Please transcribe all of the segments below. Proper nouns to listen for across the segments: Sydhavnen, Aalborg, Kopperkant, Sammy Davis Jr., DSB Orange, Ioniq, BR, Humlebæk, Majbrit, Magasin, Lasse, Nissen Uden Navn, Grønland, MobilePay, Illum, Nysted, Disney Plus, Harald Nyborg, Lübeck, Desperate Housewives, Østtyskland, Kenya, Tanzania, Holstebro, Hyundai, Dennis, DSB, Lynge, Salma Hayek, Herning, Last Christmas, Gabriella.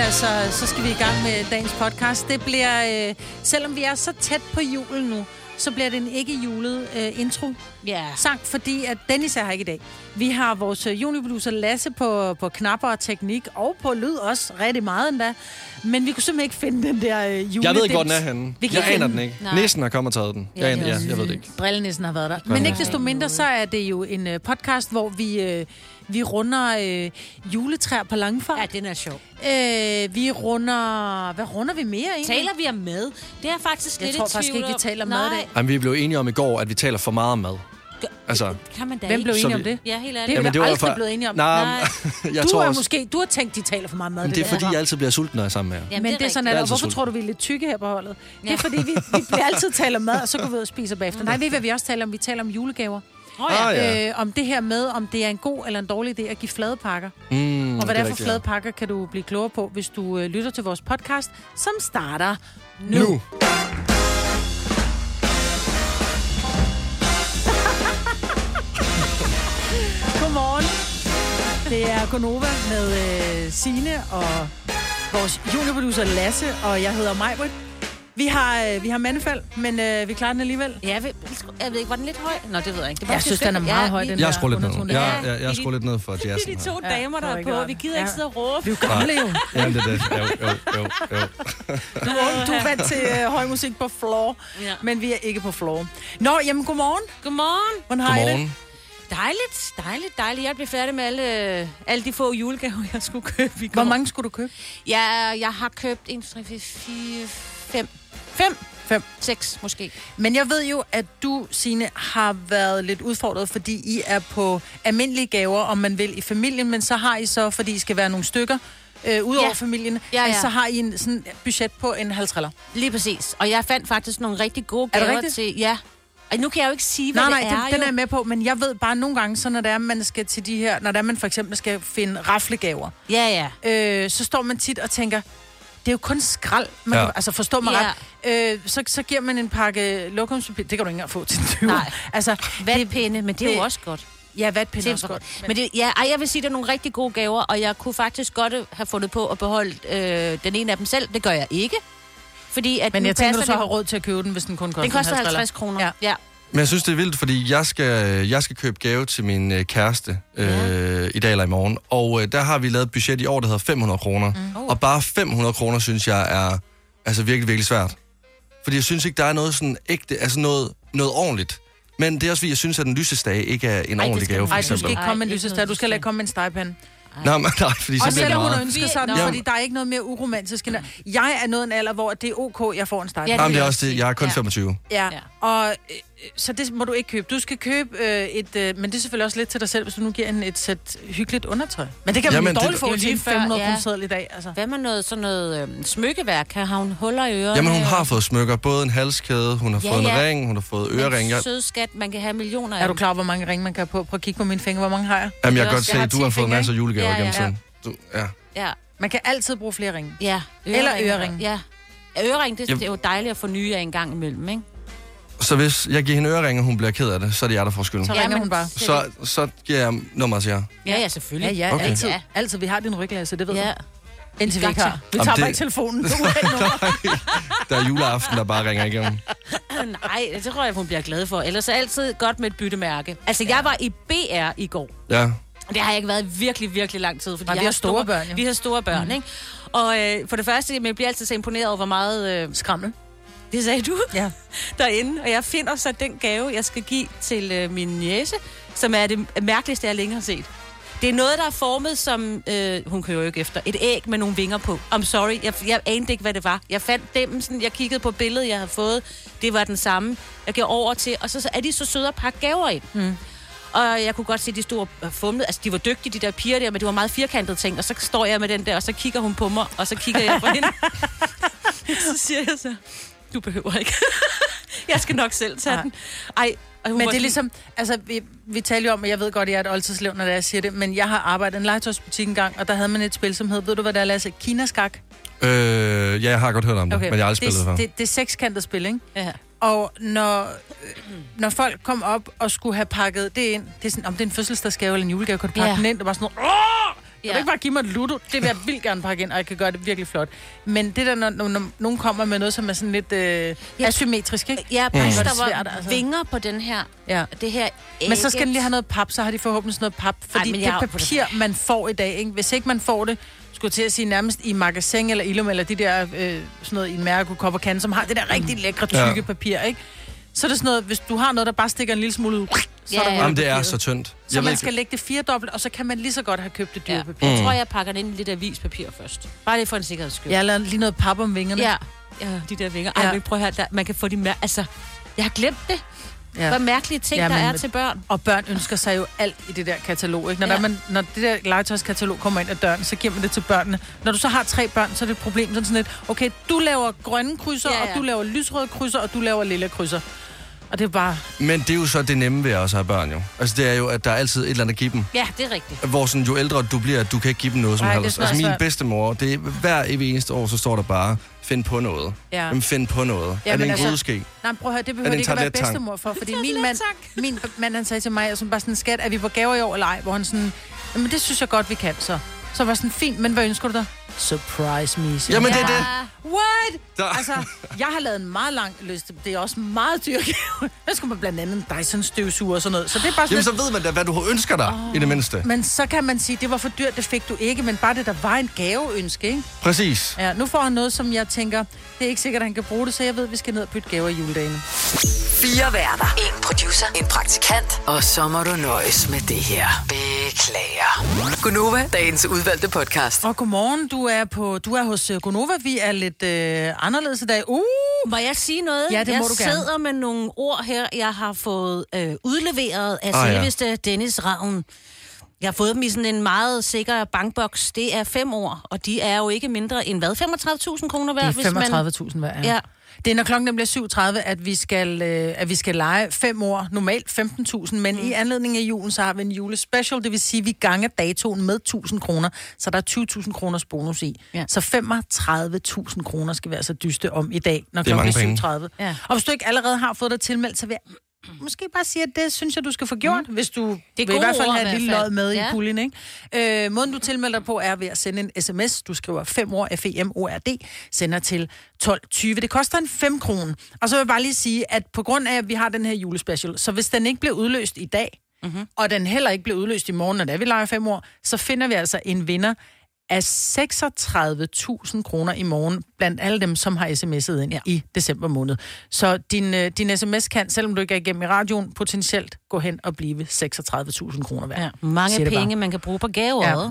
Jamen altså, så skal vi i gang med dagens podcast. Det bliver, selvom vi er så tæt på julen nu, så bliver det en ikke-julet intro. Yeah. Sagt, fordi at Dennis er her ikke i dag. Vi har vores juniorproducer Lasse på knapper og teknik, og på lyd også rigtig meget endda. Men vi kunne simpelthen ikke finde den der juledels. Jeg ved ikke, hvor den er henne. Jeg aner den ikke. Nej. Nissen har kommet og taget den. Ja, jeg ved det ikke. Drillenissen har været der. Men ikke desto mindre, så er det jo en podcast, hvor vi runder juletræer på langfart. Ja, den er sjov. Vi runder... Hvad runder vi mere egentlig? Taler vi om mad? Det er faktisk lidt i tvivl. Jeg tror faktisk ikke, vi taler om mad i dag. Jamen, vi blev enige om i går, at vi taler for meget om mad. Altså, kan man da ikke? Hvem blev enige om det? Ja, helt ærligt. Det er vi aldrig blevet enige om. Nej. Du har tænkt, de taler for meget mad. Det er fordi, jeg altid bliver sulten, når jeg er sammen med jer. Jamen, det er sådan, at hvorfor tror du, vi er lidt tykke her på holdet? Ja. Det er fordi, vi bliver altid tale om mad, og så går vi ud og spiser bagefter. Nej, ved I, hvad vi også taler om? Vi taler om julegaver. Om det her med, om det er en god eller en dårlig idé at give flade pakker. Og hvad det er for flade pakker, kan du blive klogere på, hvis du lytter til vores podcast, som starter nu. Godmorgen. Det er Konova med Signe og vores juniorproducer Lasse, og jeg hedder Majbrit. Vi har mandefald, men vi klarer den alligevel. Ja, jeg ved ikke, var den lidt høj? Nå, det ved jeg ikke. Jeg synes, den er meget høj, den der. Jeg skruer lidt ned. Jeg skruer lidt ned for jazzen her. Det er de to damer, der er på. Vi gider ikke sidde og råbe. Vi er jo gamle, jo. Jamen, det er det. Jo. Du er vant til høj musik på floor, men vi er ikke på floor. Nå, jamen, godmorgen. Hvordan har I det? Dejligt. Jeg blev færdig med alle de få julegaver, jeg skulle købe i går. Hvor mange skulle du købe? Ja, jeg har købt 6 måske. Men jeg ved jo, at du, Signe, har været lidt udfordret, fordi I er på almindelige gaver, om man vil, i familien, men så har I så, fordi I skal være nogle stykker udover familien, så har I en sådan budget på en 50'er. Lige præcis. Og jeg fandt faktisk nogle rigtig gode gaver til... Ja. Og nu kan jeg jo ikke sige, hvad det er. Nej, den er jeg med på, men jeg ved bare nogle gange, så når det er, man skal til de her... Når det er, man for eksempel skal finde raflegaver, så står man tit og tænker... Det er jo kun skrald. Man kan, altså, forstå mig ret. Så giver man en pakke lokumspapir. Det kan du ikke engang få til 20. Nej. Altså, vatpinde, men det er jo også godt. Ja, vatpinde er også godt. Men det, jeg vil sige, det er nogle rigtig gode gaver, og jeg kunne faktisk godt have fundet på at beholde den ene af dem selv. Det gør jeg ikke. Fordi at men jeg tænker, du så har råd til at købe den, hvis den kun koster 50 kroner. Den koster 50 kroner, ja. Men jeg synes, det er vildt, fordi jeg skal købe gave til min kæreste i dag eller i morgen. Og der har vi lavet et budget i år, der hedder 500 kroner. Og bare 500 kroner, synes jeg, er altså virkelig, virkelig svært. Fordi jeg synes ikke, der er noget sådan ægte, altså noget ordentligt. Men det er også, fordi jeg synes, at en lysestage ikke er en ordentlig gave, for eksempel. Du skal ikke komme med en lysestage, du skal heller ikke komme med en stegepande. Nej, fordi og selvom hun ønsker sig den, fordi der er ikke noget mere uromantisk. Jeg er nået en alder, hvor det er ok, jeg får en start. Jamen, det er også det. Jeg er kun 25. Ja. Og så det må du ikke købe. Du skal købe men det er selvfølgelig også lidt til dig selv, hvis du nu giver en et sæt hyggeligt undertøj. Men det kan man jo dårligt få til 500 kroner i dag. Altså. Hvad med noget, sådan noget smykkeværk? Har hun huller i ørerne? Jamen, hun har fået smykker. Både en halskæde, hun har fået en ring, hun har fået ørering. En sød skat, man kan have millioner af. Er du klar, hvor mange ringe man kan på? Prøv at kigge på mine fingre. Hvor mange har jeg? Jamen, jeg kan godt se, at du har fået masser af julegaver. Ja. Man kan altid bruge flere ringe. Ja. Eller øreringe. Ja. Øreringe, det er jo dejligt at få nye af en gang imellem, ikke? Så hvis jeg giver hende øreringe, og hun bliver ked af det, så er det jeg, der får skylden. Så ringer hun bare. Så giver jeg nummeret til jer. Ja, selvfølgelig. Ja, okay. Altid. Ja. Altid, vi har din ryglæser, det ved du. Ja. Indtil vi ikke har. Vi tager bare ikke telefonen. Der er juleaften, der bare ringer igennem. Nej, det tror jeg, hun bliver glad for. Ellers er altid godt med et byttemærke. Altså, jeg var i BR i går. Ja. Det har jeg ikke været virkelig, virkelig lang tid, fordi vi har store børn. Vi har store børn, ikke? Og for det første, man bliver altid så imponeret over, hvor meget skrammel. Det sagde du derinde. Og jeg finder så den gave, jeg skal give til min niece, som er det mærkeligste, jeg længe har set. Det er noget, der er formet som, hun kører jo ikke efter, et æg med nogle vinger på. I'm sorry, jeg anede ikke, hvad det var. Jeg fandt demsen, jeg kiggede på billedet, jeg havde fået. Det var den samme. Jeg går over til, og så er de så søde at pakke gaver ind. Mm. Og jeg kunne godt se, de stod og fumlede. Altså, de var dygtige, de der piger der, men det var meget firkantede ting. Og så står jeg med den der, og så kigger hun på mig, og så kigger jeg på hende. Så siger jeg så, du behøver ikke. Jeg skal nok selv tage den. Ej, men det er ligesom, altså, vi taler jo om, og jeg ved godt, at jeg er et oldtidslev, når jeg siger det, men jeg har arbejdet i en legetøjsbutik engang, og der havde man et spil, som hed, ved du hvad der er, Lasse? Kinaskak? Ja, jeg har godt hørt om det, men jeg har aldrig spillet før. Det er sekskantet spil, ikke? Ja. Og når folk kom op og skulle have pakket det ind, det er sådan, om det er en fødselsdagsgave eller en julegave, kunne du pakke den ind, det var sådan noget, Ja. Kan du ikke bare give mig et ludo? Det vil jeg vildt gerne pakke ind, og jeg kan gøre det virkelig flot. Men det der, når nogen kommer med noget, som er sådan lidt asymmetrisk, ikke? Ja, plus der var svært, altså. Vinger på den her. Ja. Det her ægget. Men så skal den lige have noget pap, så har de forhåbentlig sådan noget pap. Fordi det papir, man får i dag, ikke? Hvis ikke man får det, skulle til at sige nærmest i Magasin eller Illum, eller de der sådan noget i Méraku, Kopperkant, som har det der rigtig lækre, tykke papir, ikke? Så er det sådan noget, hvis du har noget, der bare stikker en lille smule ud, så er der Jamen, det er så tyndt. Så man skal lægge det 4-dobbelt, og så kan man lige så godt have købt det dyre papir. Jeg tror, jeg pakker den ind i lidt avispapir først. Bare lige for en sikkerheds skyld. Jeg lader lige noget pap om vingerne. Ja, de der vinger. Ej, prøv at høre, man kan få de mere... Altså, jeg har glemt det. Ja. Hvor mærkelige ting, der er til børn. Og børn ønsker sig jo alt i det der katalog, ikke? Når det der legetøjskatalog kommer ind ad døren, så giver man det til børnene. Når du så har 3 børn, så er det et problem. Sådan lidt, okay, du laver grønne krydser, og du laver lysrøde krydser, og du laver lilla krydser. Og det er bare... Men det er jo så det nemme ved at også have børn, jo. Altså, det er jo, at der er altid et eller andet at give dem. Ja, det er rigtigt. Hvor sådan, jo ældre du bliver, du kan ikke give dem noget som helst. Altså, min bedstemor, det er, hver eneste år, så står der bare... Find på noget. Ja. Jamen, find på noget. Ja, er det en grudeske? Nej, prøv at høre, det behøver ikke at være bedstemor for. Fordi min mand, han sagde til mig, og som bare sådan, skat, er vi på gaver i år eller ej? Hvor han sådan, men det synes jeg godt, vi kan, så. Så var sådan, fint, men hvad ønsker du dig? Surprise me. Jamen, det er det. What? Der. Altså, jeg har lavet en meget lang liste. Det er også meget dyr gave. Jeg skulle blandt andet en Dyson støvsuger og sådan noget. Så det er bare sådan Jamen, så ved man da, hvad du ønsker dig, i det mindste. Men så kan man sige, det var for dyrt, det fik du ikke. Men bare det, der var en gaveønske, ikke? Præcis. Ja, nu får han noget, som jeg tænker, det er ikke sikkert, at han kan bruge det. Så jeg ved, vi skal ned og bytte gaver i juledagen. 4 værter. En producer. En praktikant. Og så må du nøjes med det her. Beklager. Konova, dagens udvalgte podcast. Og godmorgen, du er hos Konova. Vi er lidt anderledes i dag. Må jeg sige noget? Ja, det må du gerne. Jeg sidder med nogle ord her, jeg har fået udleveret af selveste Dennis Ravn. Jeg har fået dem i sådan en meget sikker bankboks. Det er 5 ord, og de er jo ikke mindre end hvad? 35.000 kroner hver? Det er 35.000 hver, ja. Det er, når klokken bliver 7.30, at vi skal lege 5 år, normalt 15.000, men i anledning af julen, så har vi en julespecial, det vil sige, at vi ganger datoen med 1.000 kroner, så der er 20.000 kroners bonus i. Ja. Så 35.000 kroner skal vi altså dyste om i dag, når klokken bliver 7.30. Ja. Og hvis du ikke allerede har fået dig tilmeldt, så vil jeg måske bare sige, at det synes jeg, du skal få gjort, hvis du vil i hvert fald have et lille lod med i puljen, ikke? Måden, du tilmelder på, er ved at sende en sms. Du skriver 5 år, FEMORD, sender til 12.20. Det koster en 5 kroner. Og så vil jeg bare lige sige, at på grund af, at vi har den her julespecial, så hvis den ikke bliver udløst i dag, og den heller ikke bliver udløst i morgen, når det er, vi leger 5 år, så finder vi altså en vinder af 36.000 kroner i morgen, blandt alle dem, som har sms'et ind i december måned. Så din sms kan, selvom du ikke er igennem i radioen, potentielt gå hen og blive 36.000 kroner værd. Ja, mange penge, man kan bruge på gaver. Ja.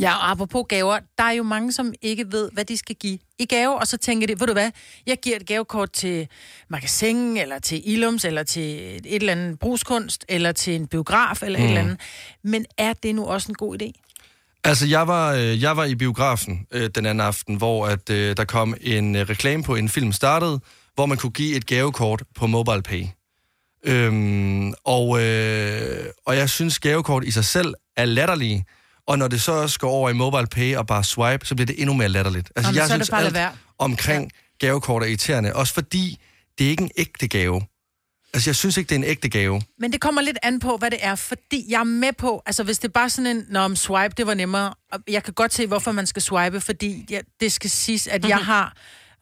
Ja, og apropos gaver, der er jo mange, som ikke ved, hvad de skal give i gave, og så tænker de, ved du hvad, jeg giver et gavekort til Magasin, eller til Illums, eller til et eller andet brugskunst, eller til en biograf, eller et eller andet. Men er det nu også en god idé? Altså, jeg var i biografen den anden aften, hvor at, der kom en reklame på en film startede, hvor man kunne give et gavekort på MobilePay. Og jeg synes, gavekort i sig selv er latterlige, og når det så også går over i MobilePay og bare swipe, så bliver det endnu mere latterligt. Altså, jeg synes alt omkring gavekort er irriterende, også fordi det er ikke en ægte gave. Altså, jeg synes ikke, det er en ægte gave. Men det kommer lidt an på, hvad det er, fordi jeg er med på... Altså, hvis det er bare sådan en... Nå, swipe, det var nemmere. Jeg kan godt se, hvorfor man skal swipe, fordi det skal siges, at jeg har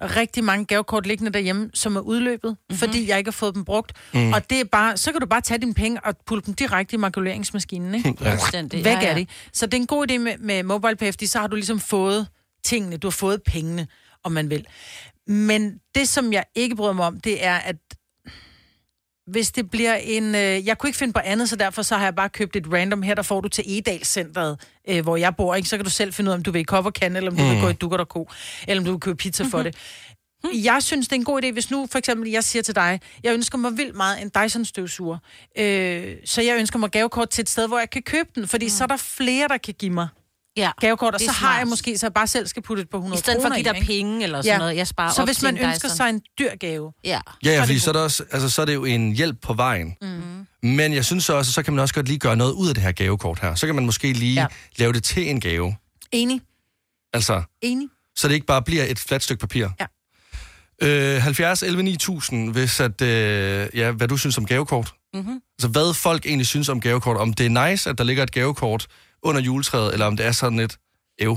rigtig mange gavekort liggende derhjemme, som er udløbet, fordi jeg ikke har fået dem brugt. Og det er bare... Så kan du bare tage dine penge og putte dem direkte i makuleringsmaskinen, ikke? Væk er det. Så det er en god idé med MobilePay, fordi så har du ligesom fået tingene. Du har fået pengene, om man vil. Men det, som jeg ikke bryder mig om, det er, at hvis det bliver en... jeg kunne ikke finde på andet, så derfor så har jeg bare købt et random her, der får du til Edalscenteret, hvor jeg bor. Ikke? Så kan du selv finde ud af, om du vil i Kopperkant, eller om du vil gå i Dugger.co, eller om du vil købe pizza for det. Jeg synes, det er en god idé, hvis nu for eksempel jeg siger til dig, jeg ønsker mig vildt meget en Dyson støvsuger, så jeg ønsker mig gavekort til et sted, hvor jeg kan købe den, fordi så er der flere, der kan give mig gavekort, og så har jeg måske, så jeg bare selv skal putte et på 100 kroner. I stedet for at give dig penge eller sådan noget, jeg sparer op. Så hvis man ønsker sig en dyr gave. Ja, fordi så er det også, altså, så er det jo en hjælp på vejen. Men jeg synes også, så kan man også godt lige gøre noget ud af det her gavekort her. Så kan man måske lige lave det til en gave. Enig. Altså. Enig. Så det ikke bare bliver et fladt stykke papir. Ja. 70, 11, 9000, hvis at, hvad du synes om gavekort. Altså, hvad folk egentlig synes om gavekort. Om det er nice, at der ligger et gavekort under juletræet, eller om det er sådan lidt ev.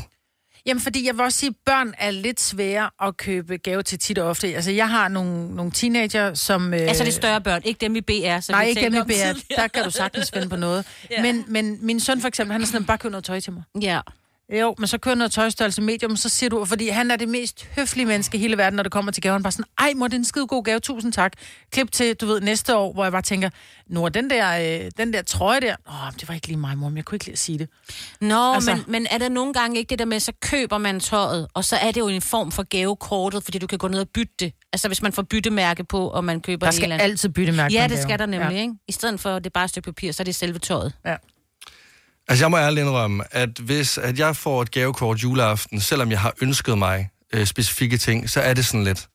Jamen, fordi jeg vil også sige, at børn er lidt svære at købe gave til tit og ofte. Altså, jeg har nogle teenager, som... Altså, det er større børn, ikke dem i BR. Så nej, ikke dem i BR. Der kan du sagtens finde på noget. Ja. Men min søn for eksempel, han er sådan, bare køber noget tøj til mig. Ja. Jo, men så køber noget tøjstørrelse medium, så siger du... Fordi han er det mest høflige menneske i hele verden, når det kommer til gaven. Han bare sådan, ej, mor, det er en skide god gave, tusind tak. Klip til, du ved, næste år, hvor jeg bare tænker, nå, den der trøje der, det var ikke lige mig, mor, men jeg kunne ikke lige sige det. Nå, altså, men er der nogle gange ikke det der med, så køber man tøjet, og så er det jo en form for gavekortet, fordi du kan gå ned og bytte det. Altså, hvis man får byttemærke på, og man køber en eller anden. Der skal altid byttemærke. Ja, det skal der nemlig, ja. Ikke? I stedet for, det er bare et stykke papir, så er det selve tøjet. Ja. Altså, jeg må ærligt indrømme, at hvis jeg får et gavekort juleaften, selvom jeg har ønsket mig specifikke ting, så er det sådan lidt,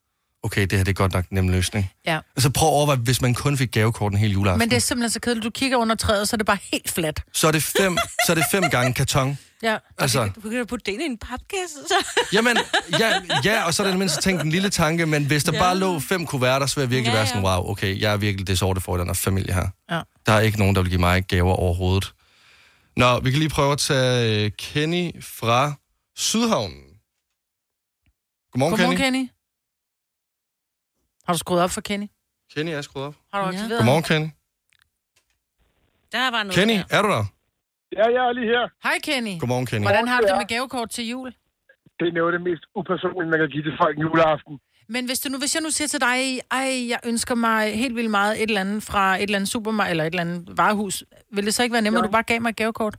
okay, det her det er godt nok en nem løsning. Ja. Altså, prøv at overveje, hvis man kun fik gavekorten hele juleaften. Men det er simpelthen så kedeligt. Du kigger under træet, så er det bare helt fladt. Så er det fem gange karton. Ja. Altså, du kan putte den i en papkasse, så. Jamen, ja, og så er det mindst tænkt en lille tanke, men hvis der bare lå 5 kuverter, så ville jeg virkelig være sådan, wow, okay, jeg er virkelig desorte for den her familie her. Ja. Der er ikke nogen, der vil give mig gaver overhovedet. Nå, vi kan lige prøve at tage Kenny fra Sydhavnen. Godmorgen, Kenny. Har du skruet op for Kenny? Kenny er skruet op. Har du aktiveret? Godmorgen, Kenny. Der var noget. Kenny, er du der? Ja, jeg er lige her. Hej, Kenny. Godmorgen, Kenny. Hvordan har du det med gavekort til jul? Det er noget af det mest upersonlige, man kan give til folk juleaften. Men hvis jeg nu siger til dig, ej, jeg ønsker mig helt vildt meget et eller andet fra et eller andet supermarked eller et eller andet varehus, vil det så ikke være nemmere, at du bare gav mig et gavekort?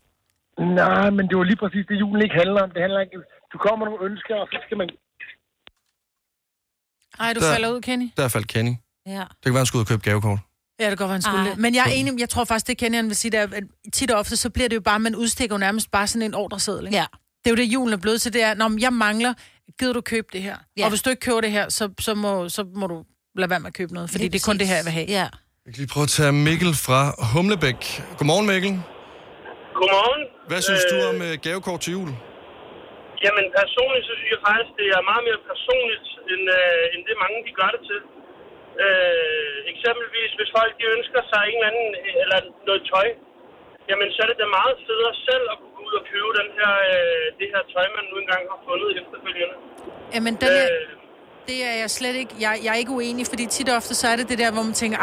Nej, men det var lige præcis det, julen ikke handler om. Det handler ikke om, du kommer nogle ønsker, og så skal man... Ej, du falder ud, Kenny. Der faldt Kenny. Ja. Det kan være, han skulle ud og købe gavekort. Ja, det kan godt være, han skulle. Ej. Men jeg er enig, jeg tror faktisk, det Kenny, han vil sige, der, at tit og ofte, så bliver det jo bare, man udstikker nærmest bare sådan en ordreseddel, ikke? Ja. Det er jo det, julen er blevet til, det er, når jeg mangler... Gider du købe det her? Ja. Og hvis du ikke køber det her, så må du lade være med at købe noget, fordi det er kun det her, jeg vil have. Ja. Jeg kan lige prøve at tage Mikkel fra Humlebæk. Godmorgen, Mikkel. Godmorgen. Hvad synes du om gavekort til jul? Jamen, personligt så synes jeg faktisk, det er meget mere personligt, end det mange, de gør det til. Eksempelvis, hvis folk de ønsker sig en eller anden, eller noget tøj, jamen så er det da meget federe selv at kunne gå ud og købe det her tøj, man nu engang har fundet efterfølgende. Jamen, det er jeg slet ikke... Jeg er ikke uenig, fordi tit og ofte så er det der, hvor man tænker,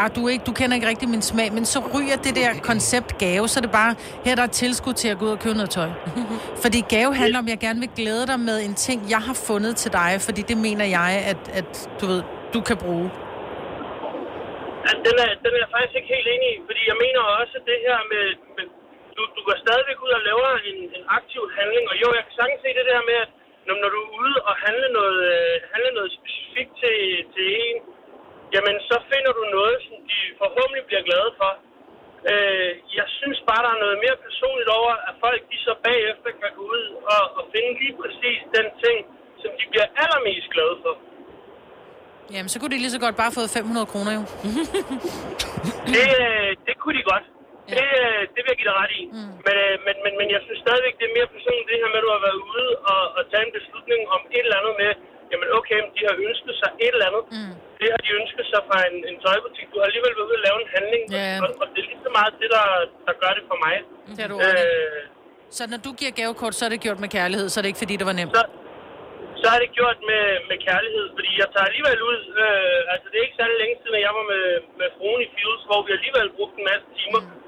du kender ikke rigtig min smag, men så ryger det der koncept gave, så er det bare, her der er tilskud til at gå ud og købe noget tøj. Fordi gave handler om, at jeg gerne vil glæde dig med en ting, jeg har fundet til dig, fordi det mener jeg, at du ved, du kan bruge. Altså, den er jeg faktisk ikke helt enig i, fordi jeg mener også, at det her med du går stadigvæk ud og laver en aktiv handling, og jo, jeg kan sagtens se det der med, at når du er ude og handler noget specifikt til en, jamen så finder du noget, som de forhåbentlig bliver glade for. Jeg synes bare, der er noget mere personligt over, at folk de så bagefter kan gå ud og finde lige præcis den ting, som de bliver allermest glade for. Jamen, så kunne de lige så godt bare have fået 500 kroner, jo. Det kunne de godt. Ja. Det vil jeg give dig ret i. Mm. Men jeg synes stadigvæk, det er mere personligt det her med, at du har været ude og tage en beslutning om et eller andet med, jamen okay, de har ønsket sig et eller andet. Mm. Det har de ønsket sig fra en tøjbutik. Du har alligevel været ude at lave en handling, og det er lige så meget det, der gør det for mig. Det er du så når du giver gavekort, så er det gjort med kærlighed, så er det ikke fordi, det var nemt? Så er det gjort med kærlighed, fordi jeg tager alligevel ud. Altså, det er ikke særlig længe siden, at jeg var med fruen i Fields, hvor vi alligevel brugte en masse timer. Mm.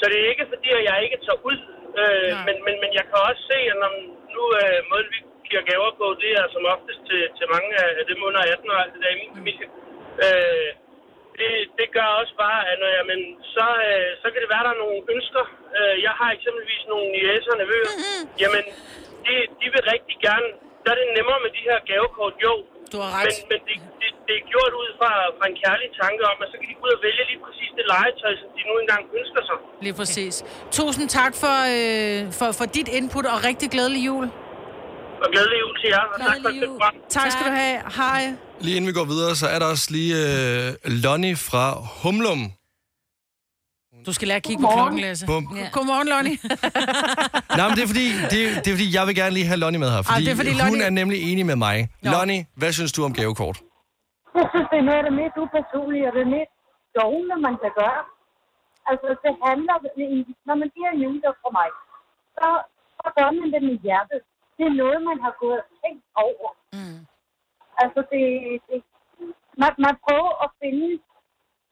Så det er ikke fordi, at jeg ikke tager ud. Men jeg kan også se, at når nu måden, vi giver gaver på, det er som oftest til mange af dem under 18 og alt det der i min familie. Det gør også bare, at når så kan det være, der er nogle ønsker. Jeg har eksempelvis nogle niecer og nevøer. Jamen, de vil rigtig gerne... Der er det nemmere med de her gavekort, jo. Du har ret. Men det er gjort ud fra en kærlig tanke om, at så kan de gå ud og vælge lige præcis det legetøj, som de nu engang ønsker sig. Lige præcis. Okay. Tusind tak for dit input, og rigtig glædelig jul. Og glædelig jul til jer, og tak for det. Tak skal du have. Hej. Lige inden vi går videre, så er der også lige Lonnie fra Humlum. Du skal lære at kigge på klokken, Lasse. Godmorgen, Lonnie. Nej, men det er fordi, jeg vil gerne lige have Lonnie med her. Fordi, hun Lonnie... er nemlig enig med mig. Jo. Lonnie, hvad synes du om gavekort? Jeg synes, det er noget af det mest upersonlige, og det er mest dovne, man kan gøre. Altså, det handler... Når man giver en julegave fra mig, så gør man det med hjertet. Det er noget, man har gået og tænkt over. Mm. Altså, man prøver at finde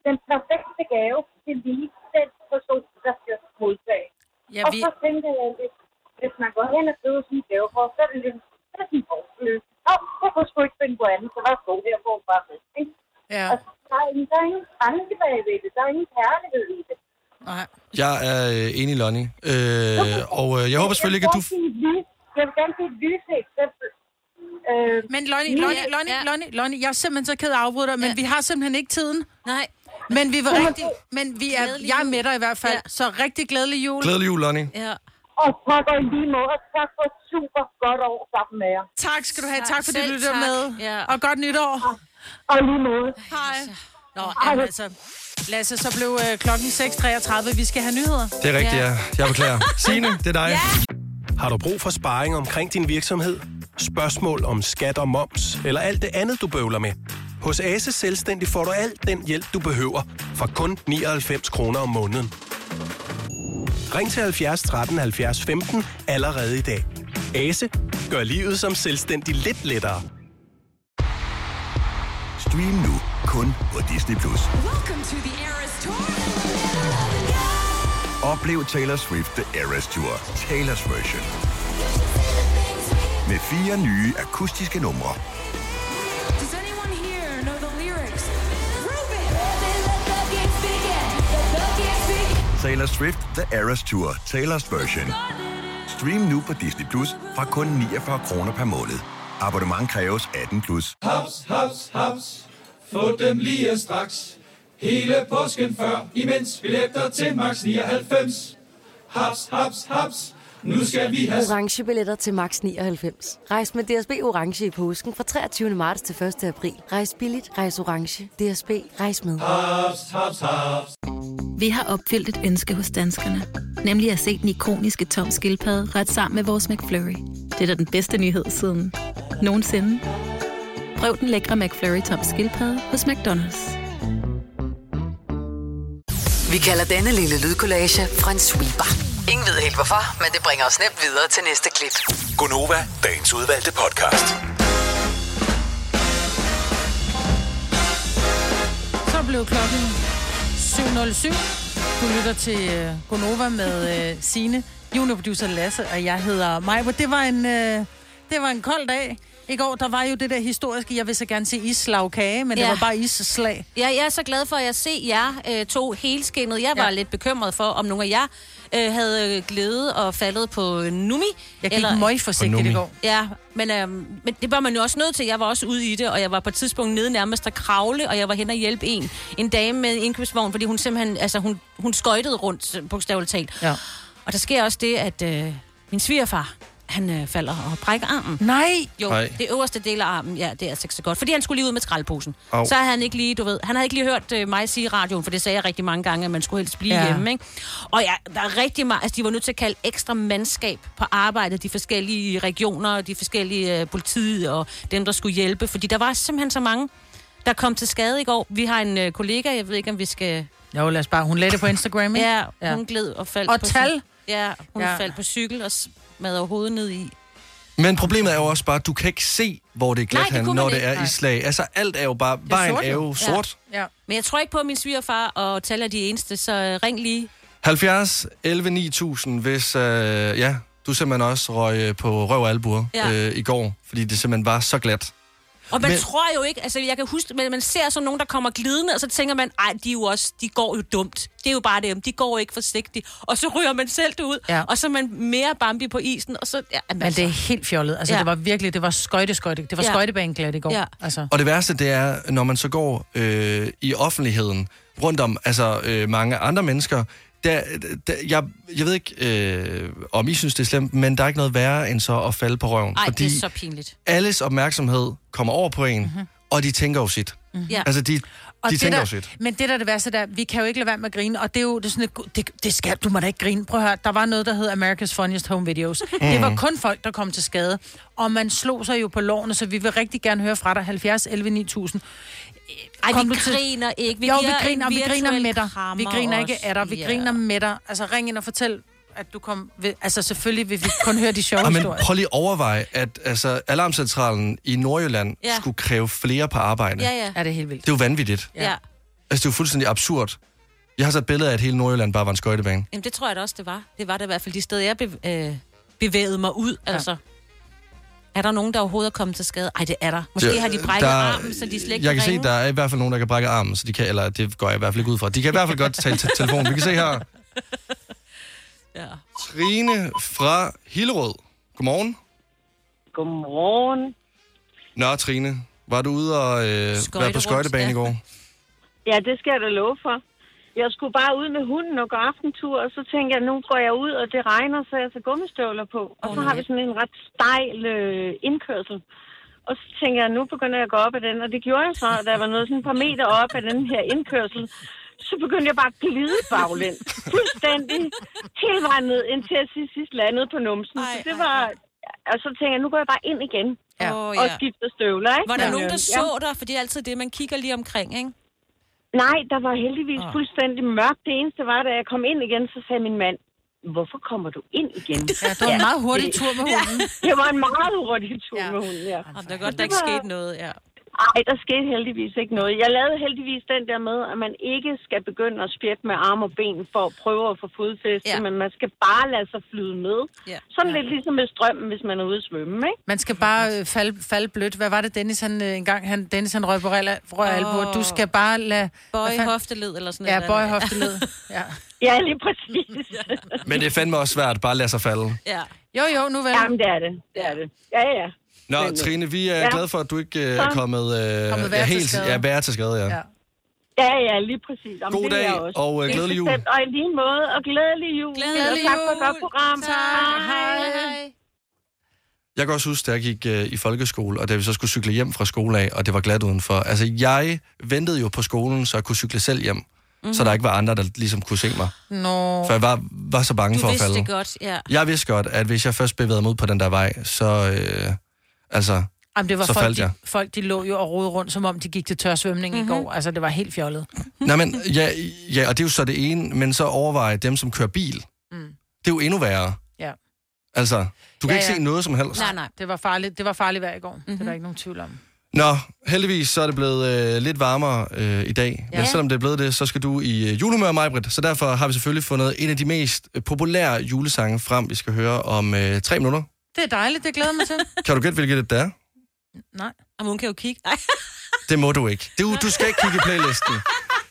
den perfekte gave til lige den person, der skal modtage. Ja, og så tænker jeg, hvis man går hen og køber sådan en gave for, så er det lidt sådan bortløs. Jeg kunne sgu ikke finde på andet, så var jeg god her på bare det. Ja. Altså, der er ingen tanke bagved det. Der er ingen kærlighed i det. Nej. Jeg er enig, Lonnie. Og jeg håber selvfølgelig ikke, at du... Jeg vil gerne give et lyse eksempel. Men Lonnie, jeg er simpelthen så ked af at afbryde dig, men vi har simpelthen ikke tiden. Nej. Men vi var rigtig... Men vi er... Jeg er med dig i hvert fald. Ja. Så rigtig glædelig jul. Glædelig jul, Lonnie. Ja. Og tak og lige måde. Tak for super godt år sammen med jer. Tak skal du have. Tak for det, du lytter med. Ja. Og godt nytår. Og lige måde. Hej. Nå, altså... Lasse, så blev klokken 6:33. Vi skal have nyheder. Det er rigtigt, ja. Jeg beklager. Signe, det er dig. Ja. Har du brug for sparring omkring din virksomhed? Spørgsmål om skat og moms, eller alt det andet, du bøvler med? Hos Ase Selvstændig får du alt den hjælp, du behøver, for kun 99 kroner om måneden. Ring til 70 13 70 15 allerede i dag. Ase gør livet som selvstændig lidt lettere. Stream nu kun på Disney Plus. Oplev Taylor Swift The Eras Tour, Taylor's version. Med 4 nye akustiske numre. Taylor Swift The Eras Tour, Taylor's version. Stream nu på Disney Plus fra kun 49 kroner per måned. Abonnement kræves 18+. Haps, haps, haps. Få dem lige straks. Hele påsken før, imens billetter til max 99. Haps, haps, haps. Nu skal vi have orange billetter til max 99. Rejs med DSB Orange i påsken fra 23. marts til 1. april. Rejs billigt, rejs orange. DSB, rejs med. Haps, haps, haps. Vi har opfyldt et ønske hos danskerne. Nemlig at se den ikoniske tom skildpadde ret sammen med vores McFlurry. Det er da den bedste nyhed siden nogensinde. Prøv den lækre McFlurry tom skildpadde hos McDonald's. Vi kalder denne lille lydkollage Frans sweeper. Ingen ved helt hvorfor, men det bringer os nemt videre til næste klip. Konova, dagens udvalgte podcast. Så blev klokken 7:07. Du lytter til Konova med Signe, juniorproducer Lasse, og jeg hedder Majbrit. Det var en kold dag. I går, der var jo det der historiske, jeg vil så gerne sige isslagkage, men det var bare isslag. Ja, jeg er så glad for, at jeg ser jer to helskindet. Jeg var lidt bekymret for, om nogle af jer havde glædet og faldet på Numi. Jeg gik meget forsigtigt i går. Ja, men det var man jo også nødt til. Jeg var også ude i det, og jeg var på et tidspunkt nede nærmest at kravle, og jeg var hen og hjælpe en dame med indkøbsvogn, fordi hun simpelthen, altså hun skøjtede rundt, bogstaveligt talt. Ja. Og der sker også det, at min svigerfar, han falder og brækker armen. Nej! Jo, det øverste del af armen, ja, det er altså ikke så godt. Fordi han skulle lige ud med skraldposen. Oh. Så havde han ikke lige, han havde ikke lige hørt mig sige i radioen, for det sagde jeg rigtig mange gange, at man skulle helst blive hjemme, ikke? Og ja, der er rigtig meget, altså de var nødt til at kalde ekstra mandskab på arbejdet, de forskellige regioner, de forskellige politiet og dem, der skulle hjælpe. Fordi der var simpelthen så mange, der kom til skade i går. Vi har en kollega, jeg ved ikke, om vi skal... Jo, lad os bare, hun lagde det på Instagram, ikke? Ja, hun gled og faldt og på... Ja, hun faldt på cykel og smadrede hovedet ned i. Men problemet er jo også bare, at du kan ikke se, hvor det er glat han, når det er islag. Altså alt er jo bare, vejen er jo sort. Ja. Men jeg tror ikke på, at min svigerfar og Tal er de eneste, så ring lige. 70 11 9000, hvis du simpelthen også røg på røv og albuer i går, fordi det simpelthen var så glat. Og man tror jo ikke, altså jeg kan huske, men man ser sådan nogen, der kommer glidende, og så tænker man, ej, de går jo dumt. Det er jo bare dem, de går ikke forsigtigt. Og så ryger man selv det ud, og så er man mere Bambi på isen, og så... Ja, men det er helt fjollet. Altså det var virkelig, det var skøjte. Det var skøjtebaneglat i går. Ja. Altså. Og det værste, det er, når man så går i offentligheden, rundt om altså mange andre mennesker, jeg ved ikke, om I synes, det er slemt, men der er ikke noget værre end så at falde på røven. Ej, fordi det er så pinligt. Alles opmærksomhed kommer over på en, og de tænker jo sit. Mm-hmm. Altså, de tænker jo sit. Men det der er det værste der, vi kan jo ikke lade være med at grine, og det er jo det er sådan et, det skal du må da ikke grine. Prøv at høre, der var noget, der hed America's Funniest Home Videos. Det var kun folk, der kom til skade, og man slog sig jo på lårene, så vi vil rigtig gerne høre fra dig, 70 11 9000. Ej, vi griner ikke. Vi griner med dig. Vi griner ikke af dig. Vi griner med dig. Altså, ring ind og fortæl, at du kom... Ved, altså, selvfølgelig vil vi kun høre de sjove historier. Men prøv lige at overveje, at altså, Alarmcentralen i Nordjylland skulle kræve flere på arbejde. Ja, ja. Er det helt vildt? Det er jo vanvittigt. Ja. Altså, det er jo fuldstændig absurd. Jeg har så et billede af, at hele Nordjylland bare var en skøjtebane. Jamen, det tror jeg da også, det var. Det var det i hvert fald de steder, jeg bevægede mig ud, altså. Er der nogen, der overhovedet er kommet til skade? Ej, det er der. Måske har de brækket armen, så de slet ikke kan ringe. Se, der er i hvert fald nogen, der kan brække armen, så de kan, eller det går jeg i hvert fald ikke ud fra. De kan i hvert fald godt tale telefonen. Vi kan se her. Ja. Trine fra Hillerød. Godmorgen. Godmorgen. Nå, Trine. Var du ude og være på skøjtebane i går? Ja, det skal jeg da love for. Jeg skulle bare ud med hunden og gå aftentur, og så tænkte jeg, nu går jeg ud, og det regner, så jeg tager gummistøvler på. Og så har vi sådan en ret stejl indkørsel. Og så tænkte jeg, nu begynder jeg at gå op af den, og det gjorde jeg så, og der var noget sådan et par meter op af den her indkørsel. Så begyndte jeg bare at glide baglæns. Fuldstændig hele vejen ned, indtil jeg sidst landede på numsen. Så det var... Og så tænkte jeg, nu går jeg bare ind igen og skifter støvler, ikke? Var der nogen, der så dig? For det er altid det, man kigger lige omkring, ikke? Nej, der var heldigvis fuldstændig mørkt. Det eneste var, da jeg kom ind igen, så sagde min mand, hvorfor kommer du ind igen? Ja, det var en meget hurtig tur med hunden. Det var en meget hurtig tur med hunden, ja. Og det er godt, der ikke skete noget, Nej, der skete heldigvis ikke noget. Jeg lavede heldigvis den der med, at man ikke skal begynde at spjætte med arme og ben for at prøve at få fodfæste, men man skal bare lade sig flyde med. Ja. Sådan lidt ligesom med strømmen, hvis man er ude at svømme, ikke? Man skal bare falde blødt. Hvad var det, Dennis han røg på albuer? Du skal bare lade... Bøje hofteled eller sådan noget. Ja, bøje hofteled. Ja, lige præcis. Men det er fandme også svært, bare lade sig falde. Ja. Jo, nu vel. Jamen, det er det. Ja. Nå, Trine, vi er glade for, at du ikke er kommet værre til skade. Ja, lige præcis. God dag, og glædelig jul. Og i lige måde, og glædelig jul. Glædelig jul. Tak for et godt program. Tak. Hej. Jeg kan også huske, da jeg gik i folkeskole, og da vi så skulle cykle hjem fra skole af, og det var glat udenfor. Altså, jeg ventede jo på skolen, så jeg kunne cykle selv hjem. Mm-hmm. Så der ikke var andre, der ligesom kunne se mig. For jeg var så bange for at falde. Du vidste godt, Jeg vidste godt, at hvis jeg først bevægede mig ud på den der vej, så... Altså, jamen, det var så faldt jeg. Folk, de lå jo og rodede rundt, som om de gik til tørsvømning i går. Altså, det var helt fjollet. Nej, men, ja, og det er jo så det ene, men så overveje dem, som kører bil. Mm. Det er jo endnu værre. Ja. Altså, du kan ikke se noget som helst. Nej, det var farligt, vejr i går. Mm-hmm. Det er der ikke nogen tvivl om. Nå, heldigvis så er det blevet lidt varmere i dag. Men selvom det er blevet det, så skal du i julemør, Majbrit. Så derfor har vi selvfølgelig fundet en af de mest populære julesange frem, vi skal høre om 3 minutter. Det er dejligt, det glæder mig til. Kan du gætte, hvilket det er? Nej. Jamen, hun kan jo kigge. Ej. Det må du ikke. Du skal ikke kigge i playlisten.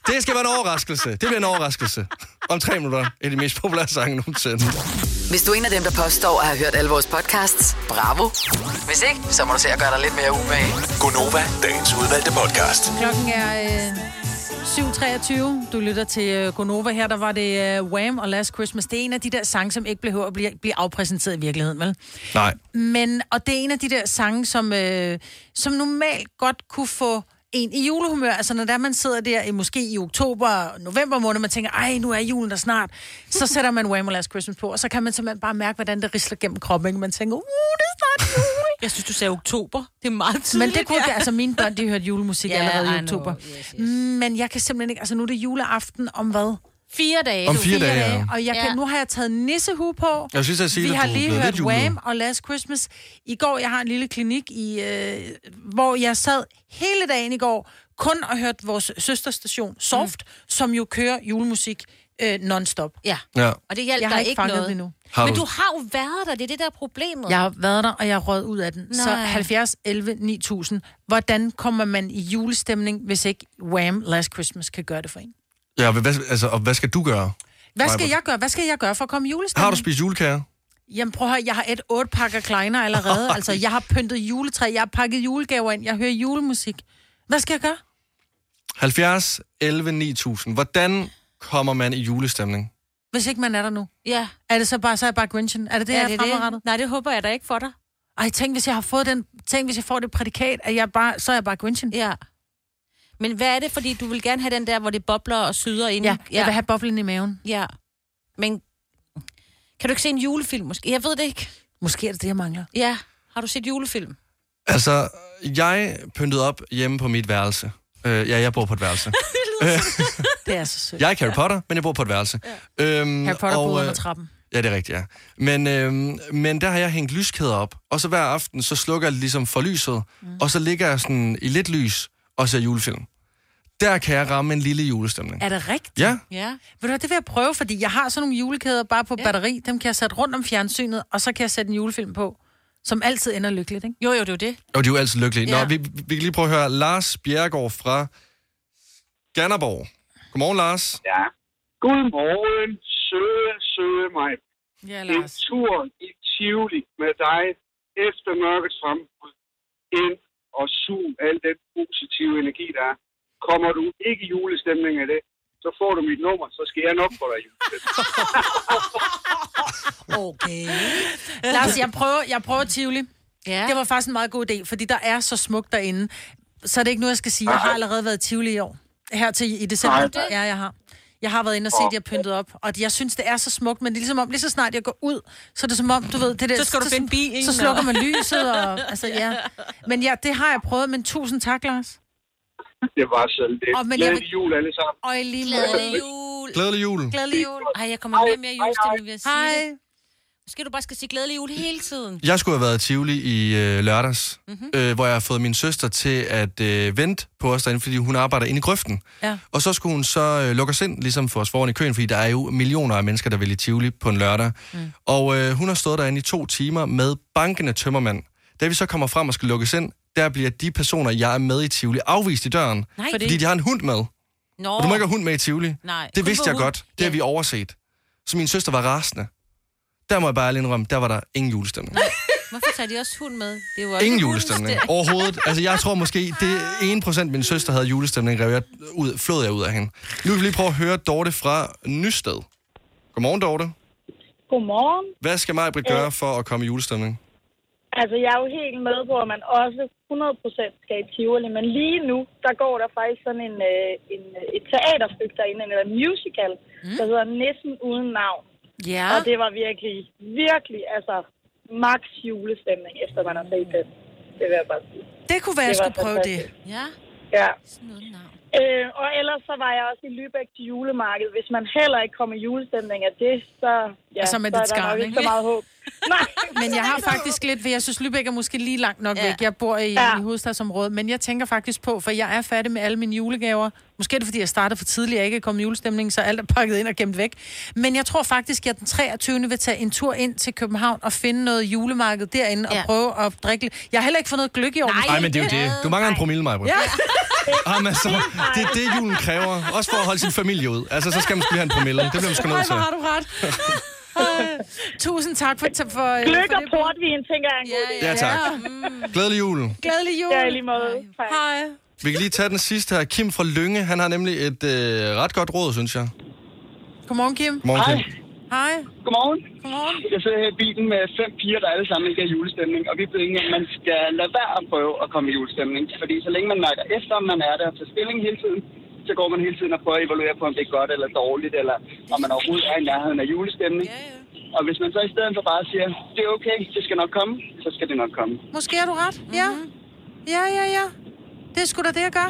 Det skal være en overraskelse. Det bliver en overraskelse. Om 3 minutter er de mest populære sange nogensinde. Hvis du er en af dem, der påstår at have hørt alle vores podcasts, bravo. Hvis ikke, så må du se at gøre dig lidt mere umage. Konova, dagens udvalgte podcast. Klokken er 7.23. Du lytter til Konova. Her der var det Wham og Last Christmas. Det er en af de der sange, som ikke behøver at blive afpræsenteret i virkeligheden, vel? Nej. Men, og det er en af de der sange, som normalt godt kunne få en i julehumør. Altså når der man sidder der, måske i oktober, november måned, man tænker, ej, nu er julen der snart. Så sætter man Wham og Last Christmas på, og så kan man simpelthen bare mærke, hvordan det risler gennem kroppen. Ikke? Man tænker, det er snart jul. Jeg synes, du sagde oktober. Det er meget tidligt. Men det kunne altså mine børn, de hørte julemusik allerede i oktober. Yes. Men jeg kan simpelthen ikke... Altså, nu er det juleaften om hvad? 4 dage. Om 4 dage, ja. Og jeg kan, nu har jeg taget nissehue på. Jeg synes, jeg siger, vi har lige hørt Wham! Og Last Christmas. I går, jeg har en lille klinik, hvor jeg sad hele dagen i går, kun og hørte vores søsterstation Soft, som jo kører julemusik non-stop. Ja. Og det hjalp der ikke noget. Endnu. Men du har jo været der, det er det, der er problemet. Jeg har været der, og jeg har røget ud af den. Nej. Så 70, 11, 9000. Hvordan kommer man i julestemning, hvis ikke Wham! Last Christmas kan gøre det for en? Ja, og hvad skal du gøre? Hvad skal jeg gøre? Hvad skal jeg gøre for at komme i julestemning? Har du spist julekager? Jamen prøv at høre, jeg har 8 pakker kleiner allerede. Altså, jeg har pyntet juletræ, jeg har pakket julegaver ind, jeg hører julemusik. Hvad skal jeg gøre? 70, 11, 9000. Hvordan kommer man i julestemning? Hvis ikke man er der nu. Ja. Er det så bare, Grinchen? Er det det, jeg er fremadrettet? Nej, det håber jeg da ikke for dig. Ej, tænk, hvis jeg har fået den... Tænk, hvis jeg får det prædikat, at jeg bare... Så er jeg bare Grinchen. Ja. Men hvad er det, fordi du vil gerne have den der, hvor det bobler og syder ind? Ja, jeg vil have boblen i maven. Ja. Men kan du ikke se en julefilm måske? Jeg ved det ikke. Måske er det det, jeg mangler. Ja. Har du set julefilm? Altså, jeg pyntede op hjemme på mit værelse. Jeg bor på et værelse. Det er så sødt. Jeg er Harry Potter, men jeg bor på et værelse. Harry Potter boede under trappen. Ja, det er rigtigt, ja. Men der har jeg hængt lyskæder op, og så hver aften, så slukker jeg ligesom for lyset, og så ligger jeg sådan i lidt lys og ser julefilm. Der kan jeg ramme en lille julestemning. Er det rigtigt? Ja. Ved du, det vil jeg prøve, fordi jeg har sådan nogle julekæder bare på batteri. Dem kan jeg sætte rundt om fjernsynet, og så kan jeg sætte en julefilm på, som altid ender lykkeligt, ikke? Jo, det er jo det. Jo, det er jo altid lykkeligt. Ja. Nå, vi kan lige prøve at høre Lars Bjergård fra Skanderborg. Godmorgen, Lars. Ja. Godmorgen, søde mig. Ja, Lars. En tur i Tivoli med dig efter mørkets frembrud. Ind og sug al den positive energi, der er. Kommer du ikke i julestemning af det, så får du mit nummer, så skal jeg nok få dig i julestemning. Okay. Lars, jeg prøver Tivoli. Ja. Det var faktisk en meget god idé, fordi der er så smukt derinde. Så er det ikke noget, jeg skal sige. Jeg har allerede været i Tivoli i år. Her til i december. Ja, jeg har. Jeg har været inde og set, at jeg pyntet op, og jeg synes, det er så smukt, men det er ligesom om, lige så snart jeg går ud, så er det som om, du ved, det der, så, skal du finde bilen, så slukker man lyset, og altså ja. Men ja, det har jeg prøvet, men tusind tak, Lars. Det var så lidt. Glædelig jul, alle sammen. Og lige glædelig jul. Glædelig jul. Glædelig jul. Ej, jeg kommer mere julestemning ved at sige. Hej. Måske du bare skal sige glædelig jul hele tiden. Jeg skulle have været i Tivoli i lørdags, hvor jeg har fået min søster til at vente på os derinde, fordi hun arbejder inde i grøften. Ja. Og så skulle hun så lukke os ind, ligesom for os foran i køen, fordi der er jo millioner af mennesker, der vil i Tivoli på en lørdag. Mm. Og hun har stået derinde i 2 timer med bankende tømmermand. Da vi så kommer frem og skal lukkes ind, der bliver de personer, jeg er med i Tivoli, afvist i døren. Nej, fordi de har en hund med. Nå. Og du må ikke have hund med i Tivoli. Nej. Det vidste jeg godt. Det har vi overset. Så min søster var rasende. Der må jeg bare indrømme, der var der ingen julestemning. Nej. Hvorfor tager de også hund med? Det var ingen julestemning overhovedet. Altså, jeg tror måske, det 1% min søster havde julestemning, flåede jeg ud af hende. Nu vil vi lige prøve at høre Dorte fra Nysted. Godmorgen, Dorte. Godmorgen. Hvad skal Majbrit gøre for at komme i julestemning? Altså, jeg er jo helt med på, at man også 100% skal i Tivoli, men lige nu, der går der faktisk sådan et teaterstykke derinde, eller en musical, der hedder Nissen Uden Navn. Ja. Og det var virkelig, altså, max julestemning, efter man har set det. Det vil jeg bare sige. Det kunne være, jeg skulle prøve det. Ja. Og ellers så var jeg også i Lübeck til julemarkedet. Hvis man heller ikke kommer i julestemning af det, så, ja, altså så er der nok ikke så meget håb. Nej. Men jeg har faktisk lidt ved, jeg synes Lübeck er måske lige langt nok væk. Jeg bor i hovedstadsområdet, men jeg tænker faktisk på, for jeg er færdig med alle mine julegaver. Måske er det, fordi jeg startede for tidligt, og ikke er kommet i julestemning, så alt er pakket ind og gemt væk. Men jeg tror faktisk, at jeg den 23. vil tage en tur ind til København og finde noget julemarked derinde og prøve at drikke. Jeg har heller ikke fået noget gløgg i år. Nej, men det er jo det. Du mangler en promille, Maja. Altså, det er det, julen kræver. Også for at holde sin familie ud. Altså, så skal man skulle have en promille. Det bliver man sgu nødt til. Har du ret. Tusind tak for gløgg og portvin, tænker jeg. Ja, tak. Glædelig jul. Glædelig jul. Ja, i lige måde. Hej. Vi kan lige tage den sidste her. Kim fra Lynge, han har nemlig et ret godt råd, synes jeg. Godmorgen, Kim. Godmorgen, Kim. Hej. Godmorgen. Jeg sidder her i bilen med 5 piger, der alle sammen ikke er i julestemning, og vi er blevet enige, at man skal lade være at prøve at komme i julestemning. Fordi så længe man mærker efter, om man er der til stilling hele tiden, så går man hele tiden og prøver at evaluere på, om det er godt eller dårligt, eller om man overhovedet er i nærheden af julestemning. Og hvis man så i stedet for bare siger, det er okay, det skal nok komme, så skal det nok komme. Måske har du ret, ja. Det er sgu da det, jeg gør.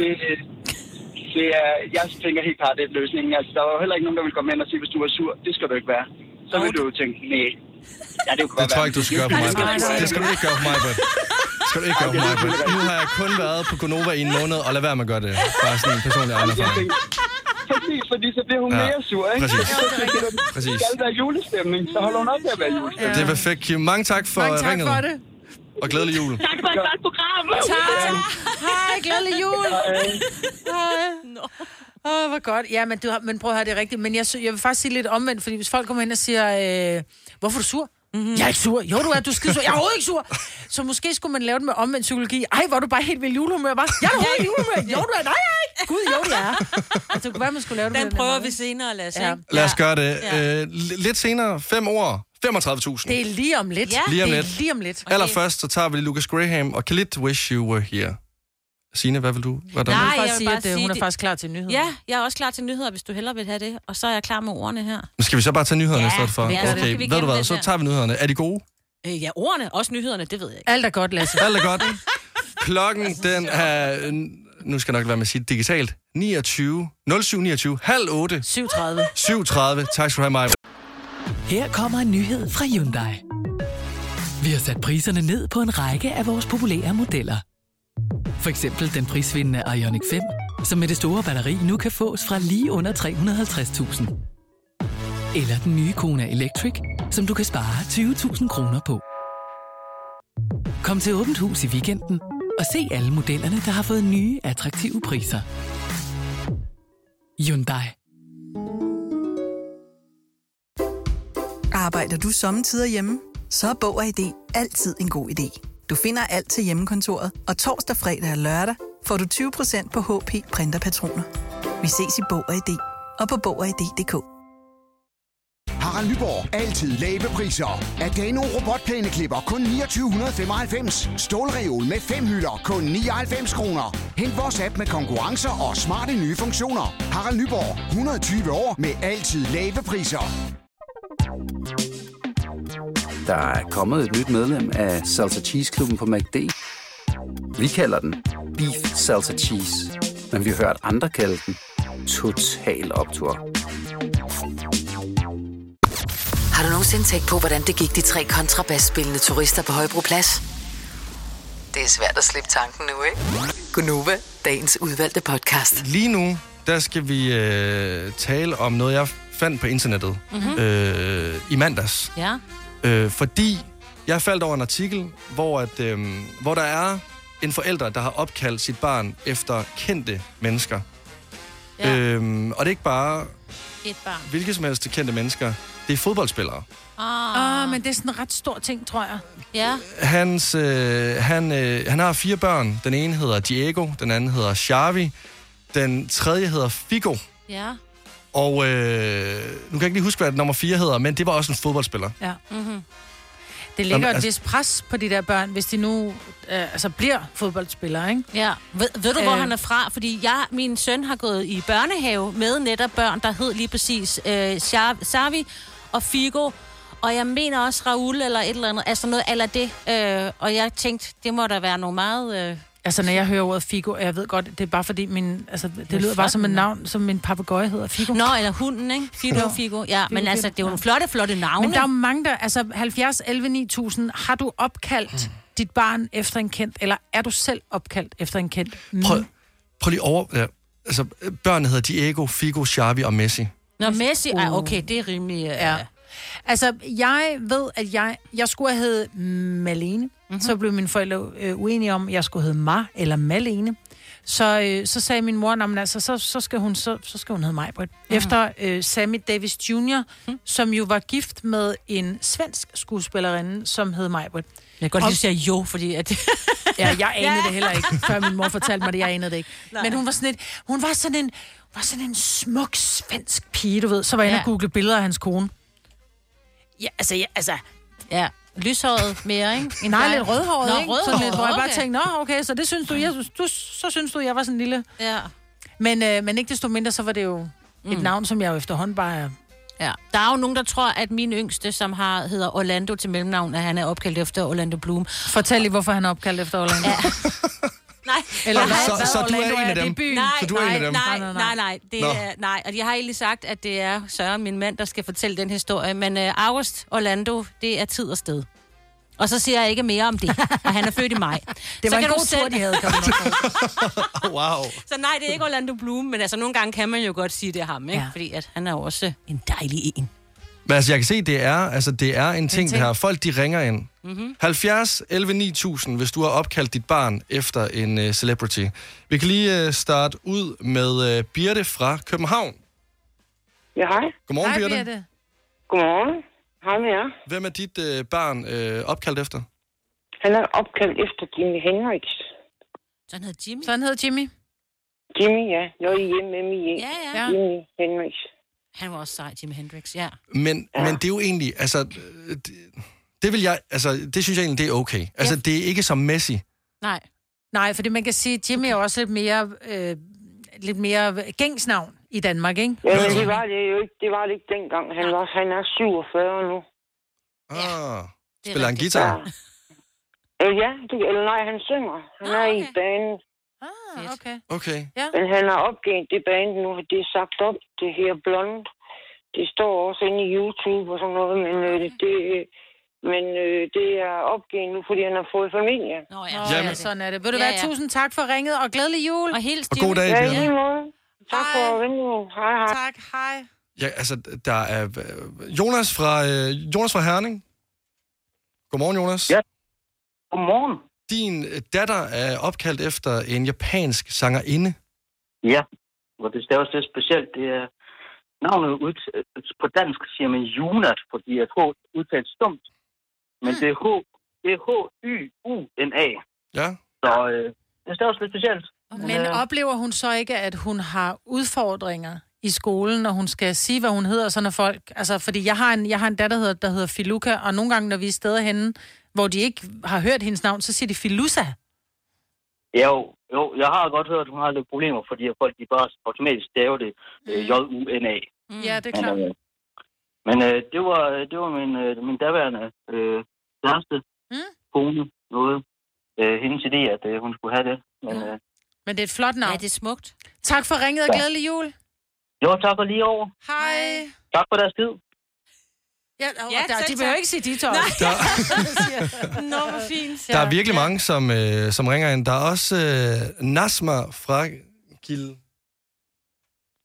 Jeg tænker helt klart, det er løsningen. Altså, der var jo heller ikke nogen, der ville komme ind og sige, hvis du er sur, det skal du ikke være. Så vil du jo tænke, nej. Ja, det tror jeg ikke, du skal gøre for mig. Det skal du ikke gøre for mig, Britt. Nu har jeg kun været på Konova i en måned, og lad være med at gøre det. Bare sådan en personlig erfaring. Præcis, fordi så bliver hun mere sur, ikke? Præcis. Det skal være julestemning, så holder hun op med at være julestemning. Det er perfekt, Kim. Mange tak for ringet. Mange tak for det. Og glædelig jul. Tak for et godt program. Tak. Hej, glædelig jul. Hej. Hvor godt. Ja, men prøv at høre det rigtigt. Men jeg vil faktisk sige lidt omvendt, fordi hvis folk kommer ind og siger, hvorfor er du sur? Mm-hmm. Jeg er ikke sur. Jo, du er skidesur. Jeg er overhovedet ikke sur. Så måske skulle man lave det med omvendt psykologi. Ej, hvor er du bare helt vildt julehumør. Jeg er overhovedet julehumør. Jo, du er. Nej, jeg er ikke. Gud, jo, du er. Altså, kunne være, man skulle lave det med den prøver vi senere, Lasse. Ja. Lad os gøre det. Ja. Lidt senere, 5 år. 35.000. Det er lige om lidt. Ja, lige om lidt. Okay. Allerførst, så tager vi Lucas Graham og Khalid, Wish You Were Here. Signe, hvad vil du? Jeg vil bare sige, at hun er faktisk klar til nyheder. Ja, jeg er også klar til nyheder, hvis du hellere vil have det. Og så er jeg klar med ordene her. Skal vi så bare tage nyhederne i stedet for? Ja, okay. Ved du hvad, så tager vi nyhederne. Er de gode? Ja, ordene, også nyhederne, det ved jeg ikke. Alt er godt, Lasse. Alt er godt. Klokken, den er... Nu skal jeg nok være med at sige digitalt. 29. 07.29. 7.30. Tak skal du have, Maja. Her kommer en nyhed fra Hyundai. Vi har sat priserne ned på en række af vores populære modeller. For eksempel den prisvindende Ioniq 5, som med det store batteri nu kan fås fra lige under 350.000. Eller den nye Kona Electric, som du kan spare 20.000 kroner på. Kom til Åbent Hus i weekenden og se alle modellerne, der har fået nye, attraktive priser. Hyundai. Arbejder du sommetider hjemme? Så er Bog & ID altid en god idé. Du finder alt til hjemmekontoret, og torsdag, fredag og lørdag får du 20% på HP printerpatroner. Vi ses i Bog & ID og på BogID.dk. Harald Nyborg. Altid lave priser. Adano robotplæneklipper kun 2995. Stålreol med 5 hylder kun 99 kroner. Hent vores app med konkurrencer og smarte nye funktioner. Harald Nyborg. 120 år med altid lave priser. Der er kommet et nyt medlem af Salsa Cheese Klubben på McD. Vi kalder den Beef Salsa Cheese, men vi har hørt andre kalde den Total Optur. Har du nogensinde tænkt på, hvordan det gik de 3 kontrabasspillende turister på Højbroplads? Det er svært at slippe tanken nu, ikke? Konova, dagens udvalgte podcast. Lige nu, der skal vi tale om noget, jeg fandt på internettet i mandags. Ja. Fordi jeg faldt over en artikel, hvor der er en forælder, der har opkaldt sit barn efter kendte mennesker. Ja. Og det er ikke bare et barn. Hvilke som helst kendte mennesker. Det er fodboldspillere. Men det er sådan en ret stor ting, tror jeg. Ja. Han har 4 børn. Den ene hedder Diego, den anden hedder Xavi, den tredje hedder Figo. Ja. Og nu kan jeg ikke lige huske, hvad nummer 4 hedder, men det var også en fodboldspiller. Ja. Mm-hmm. Det ligger et vis pres på de der børn, hvis de nu bliver fodboldspillere, ikke? Ja. Ved du, hvor han er fra? Fordi min søn har gået i børnehave med netop børn, der hed lige præcis Xavi og Figo. Og jeg mener også Raul eller et eller andet. Altså noget ala det. Og jeg tænkte, det må da være noget meget... Altså, når jeg hører ordet Figo, jeg ved godt, det er bare fordi det lyder bare som et navn, som min papegøje hedder Figo. Nå, eller hunden, ikke? Figo. Ja, men altså, det er jo nogle flotte navne. Men der er jo mange, der, altså 70, 11, 9000, har du opkaldt dit barn efter en kendt, eller er du selv opkaldt efter en kendt? Prøv lige over, ja. Altså, børnene hedder Diego, Figo, Xavi og Messi. Nå, Messi, okay, det er rimelig, ja. Altså, jeg ved, at jeg skulle have heddet Malene. Mm-hmm. Så blev mine forældre uenige om, at jeg skulle hedde Ma eller Malene. Så sagde min mor, at altså, så skal hun hedde Majbrit. Mm-hmm. Efter Sammy Davis Jr., som jo var gift med en svensk skuespillerinde, som hed Majbrit. Jeg kan godt lide, at jeg fordi... At... ja, jeg anede det heller ikke, før min mor fortalte mig det. Jeg anede det ikke. Nej. Men hun var sådan en smuk svensk pige, du ved. Så var jeg inde og google billeder af hans kone. Ja, lyshåret mere, ikke? Nej, lidt rødhåret, ikke? Rødhåret, lidt, hvor jeg bare tænkte, så det synes du, jeg var sådan en lille... Ja. Men ikke desto mindre, så var det jo et navn, som jeg jo efterhånden bare... Ja. Der er jo nogen, der tror, at min yngste, som hedder Orlando til mellemnavn, at han er opkaldt efter Orlando Bloom. Fortæl lige, hvorfor han er opkaldt efter Orlando. Nej. Så du er en af dem? Nej. Og jeg har egentlig sagt, at det er Søren, min mand, der skal fortælle den historie. Men August Orlando, det er tid og sted. Og så siger jeg ikke mere om det. Og han er født i maj. Det var en god tur, de havde. Wow. Så nej, det er ikke Orlando Bloom, men altså nogle gange kan man jo godt sige, det er ham, ikke? Ja. Fordi at han er også en dejlig en. Men altså, jeg kan se, det er en ting, det her. Folk, de ringer ind. Mm-hmm. 70 11 9000, hvis du har opkaldt dit barn efter en celebrity. Vi kan lige starte ud med Birte fra København. Ja, hej. Godmorgen, hej, Birte. Godmorgen. Hej med jer. Hvem er dit barn opkaldt efter? Han er opkaldt efter Jimi Hendrix. Så han hedder Jimi? Jimi, ja. Ja. Jimi Hendrix. Han var også sej, Jimi Hendrix, ja. Men det er jo egentlig, altså... Det synes jeg egentlig, det er okay. Altså, det er ikke som Messi. Nej, fordi man kan sige, at Jimi er også lidt mere gængsnavn i Danmark, ikke? Ja, men det var det ikke dengang. Han er 47 nu. Spiller han guitar? Ja, eller nej, han synger. Han er i banen. Okay. Men han har opgivet det band nu, det er sagt op, det her blond. Det står også inde i YouTube og sådan noget, men det er opgivet nu, fordi han har fået familie. Nå ja, jamen, sådan er det. Vil du være tusind tak for ringet, og glædelig jul. Og hils og god dag. Ja, lige måde. Tak hej. For ringet. Hej, hej. Tak, hej. Ja, altså, der er Jonas fra Herning. Godmorgen, Jonas. Ja, godmorgen. Din datter er opkaldt efter en japansk sangerinde. Ja, og det er også lidt specielt. Det er navnet på dansk siger man Jonas, fordi at H udtalt stumt. Men det er H-Y-U-N-A. Ja. Så det er også lidt specielt. Men oplever hun så ikke, at hun har udfordringer i skolen, når hun skal sige, hvad hun hedder, sådan at folk... Altså, fordi jeg har en datter, der hedder Filuka, og nogle gange, når vi er steder henne, hvor de ikke har hørt hendes navn, så siger de Filusa. Jo, jeg har godt hørt, at hun har lidt problemer, fordi folk de bare automatisk staver det J-U-N-A. Mm. Ja, det er klart. Men det var min daværende kæreste kone noget. Hendes idé, at hun skulle have det. Men det er et flot navn. Ja, det er smukt. Tak for ringet og glædelig jul. Jo, tak og lige over. Hej. Tak for deres tid. Ja, de vil jo ikke sige dit år. Nå, hvor fint. Der er virkelig mange, som ringer ind. Der er også Nasma fra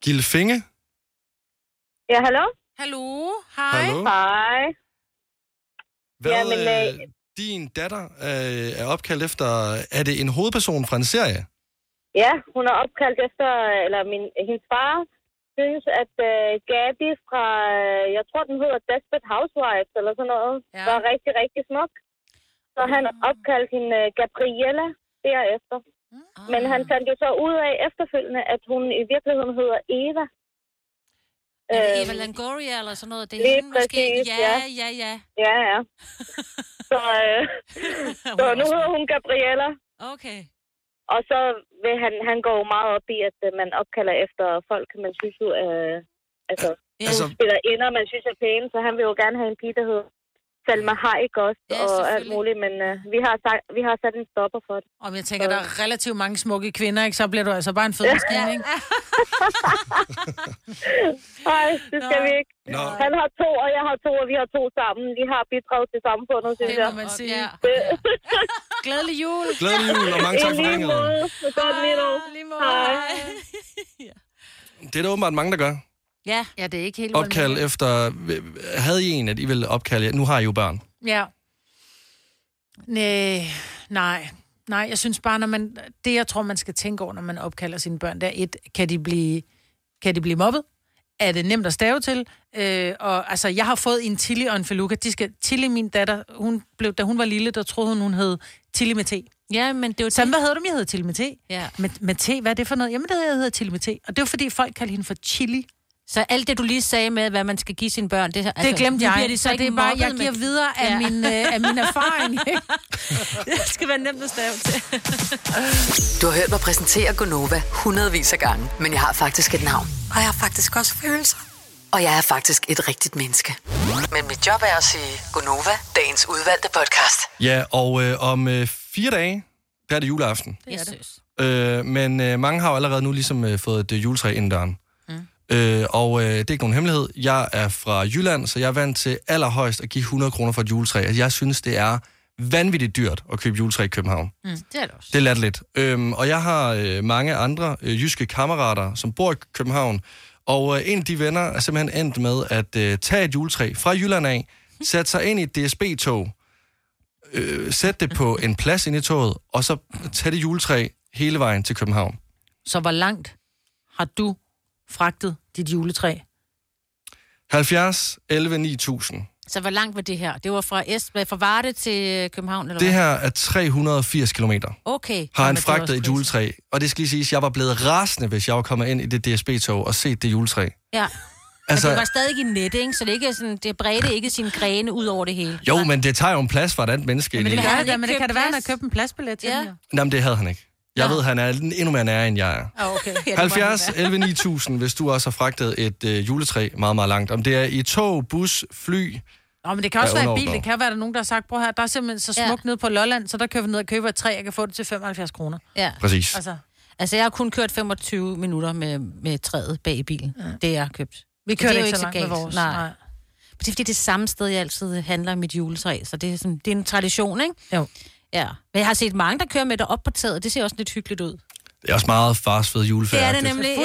Gilfinge. Ja, hallo? Hallo. Hej. Hej. Hvad din datter er opkaldt efter... Er det en hovedperson fra en serie? Ja, hun er opkaldt efter... Eller hendes far... synes, at Gabi fra, jeg tror, den hedder Desperate Housewives, eller sådan noget, var rigtig, rigtig smuk. Så han opkaldte hende Gabriella derefter. Men han fandt jo så ud af efterfølgende, at hun i virkeligheden hedder Eva. Er det Eva Longoria eller sådan noget? Det er hende måske? Ja. Ja. Så nu hedder hun Gabriella. Okay. Og så vil han går meget op i, at man opkalder efter folk, man synes jo, spiller ender, man synes er pæne, så han vil jo gerne have en pige, der hedder Salma Hayek også, og alt muligt, men vi har sat en stopper for det. Og jeg tænker, der er relativt mange smukke kvinder, ikke? Så bliver du altså bare en fed maskine, ikke? Nej, det skal vi ikke. No. Han har to, og jeg har to, og vi har to sammen. Vi har bidraget til samfundet, synes jeg. Det må man sige. Ja. Glædelig jul! Glædelig jul, og mange tak for ringet. Hej. Det er der åbenbart mange, der gør. Ja, det er ikke helt opkald uanmænd. Efter... Havde I en, at I ville opkalde... Nu har I jo børn. Ja. Nej, jeg synes bare, når man... Det, jeg tror, man skal tænke over, når man opkalder sine børn, der et, kan de blive mobbet? Er det nemt at stave til? Og altså, jeg har fået en Tilly og en Feluca. Tilly, min datter, hun blev, da hun var lille, der troede hun hedde Tilly med T. Ja, men det var... Sådan, hvad hedder du, jeg hedder Tilly med T? Ja. Med T, hvad er det for noget? Jamen, det hedder Tilly med T. Og det var, fordi folk kaldte hende for Chili. Så alt det, du lige sagde med, hvad man skal give sine børn... Det, altså, det glemte jeg. Det, så det er bare, jeg giver videre af min erfaring. Det skal være nemt at stave til. Du har hørt mig præsentere Konova hundredvis af gange, men jeg har faktisk et navn. Og jeg har faktisk også følelser. Og jeg er faktisk et rigtigt menneske. Men mit job er at sige Konova, dagens udvalgte podcast. Ja, og om 4 dage, der er det juleaften. Det er det. Men mange har allerede nu ligesom fået et juletræ inden døren. Og det er ikke nogen hemmelighed. Jeg er fra Jylland, så jeg er vant til allerhøjst at give 100 kroner for et juletræ. Jeg synes, det er vanvittigt dyrt at købe juletræ i København. Mm, det er det også. Det er latterligt. Og jeg har mange andre jyske kammerater, som bor i København. Og en af de venner er simpelthen endt med at tage et juletræ fra Jylland af, sætte sig ind i et DSB-tog, sætte det på en plads inde i toget, og så tage det juletræ hele vejen til København. Så hvor langt har du fragtet dit juletræ? 70, 11, 9000. Så hvor langt var det her? Det var fra Varde til København? Eller det her er 380 kilometer. Okay. Har han fragtet et juletræ. Og det skal lige siges, jeg var blevet rasende, hvis jeg var kommet ind i det DSB-tog og set det juletræ. Ja. Altså, men det var stadig i net, ikke? Så det, ikke er sådan, det bredte ikke sine grene ud over det hele. Jo, men det tager jo en plads for et andet menneske. Ja, men det kan det være, at han har købt en pladsbillet til den her? Jamen, det havde han ikke. Jeg ved, han er endnu mere nær, end jeg er. Okay. 70, 11, 9000, hvis du også har fragtet et juletræ meget, meget langt. Om det er i tog, bus, fly... Nå, men det kan også være en bil. Det kan være, der nogen, der har sagt, bror her, der er simpelthen så smukt nede på Lolland, så der køber vi ned og køber et træ, jeg kan få det til 75 kroner. Ja. Præcis. Altså, jeg har kun kørt 25 minutter med træet bag i bilen. Ja. Det er købt. Vi kører ikke så langt med vores. Nej. Det er fordi det er samme sted, jeg altid handler mit juletræ, så det er, sådan, det er en tradition, ikke? Jo. Ja. Men jeg har set mange, der kører med det op på taget. Det ser også lidt hyggeligt ud. Det er også meget farsfed julefærd. Det er det nemlig.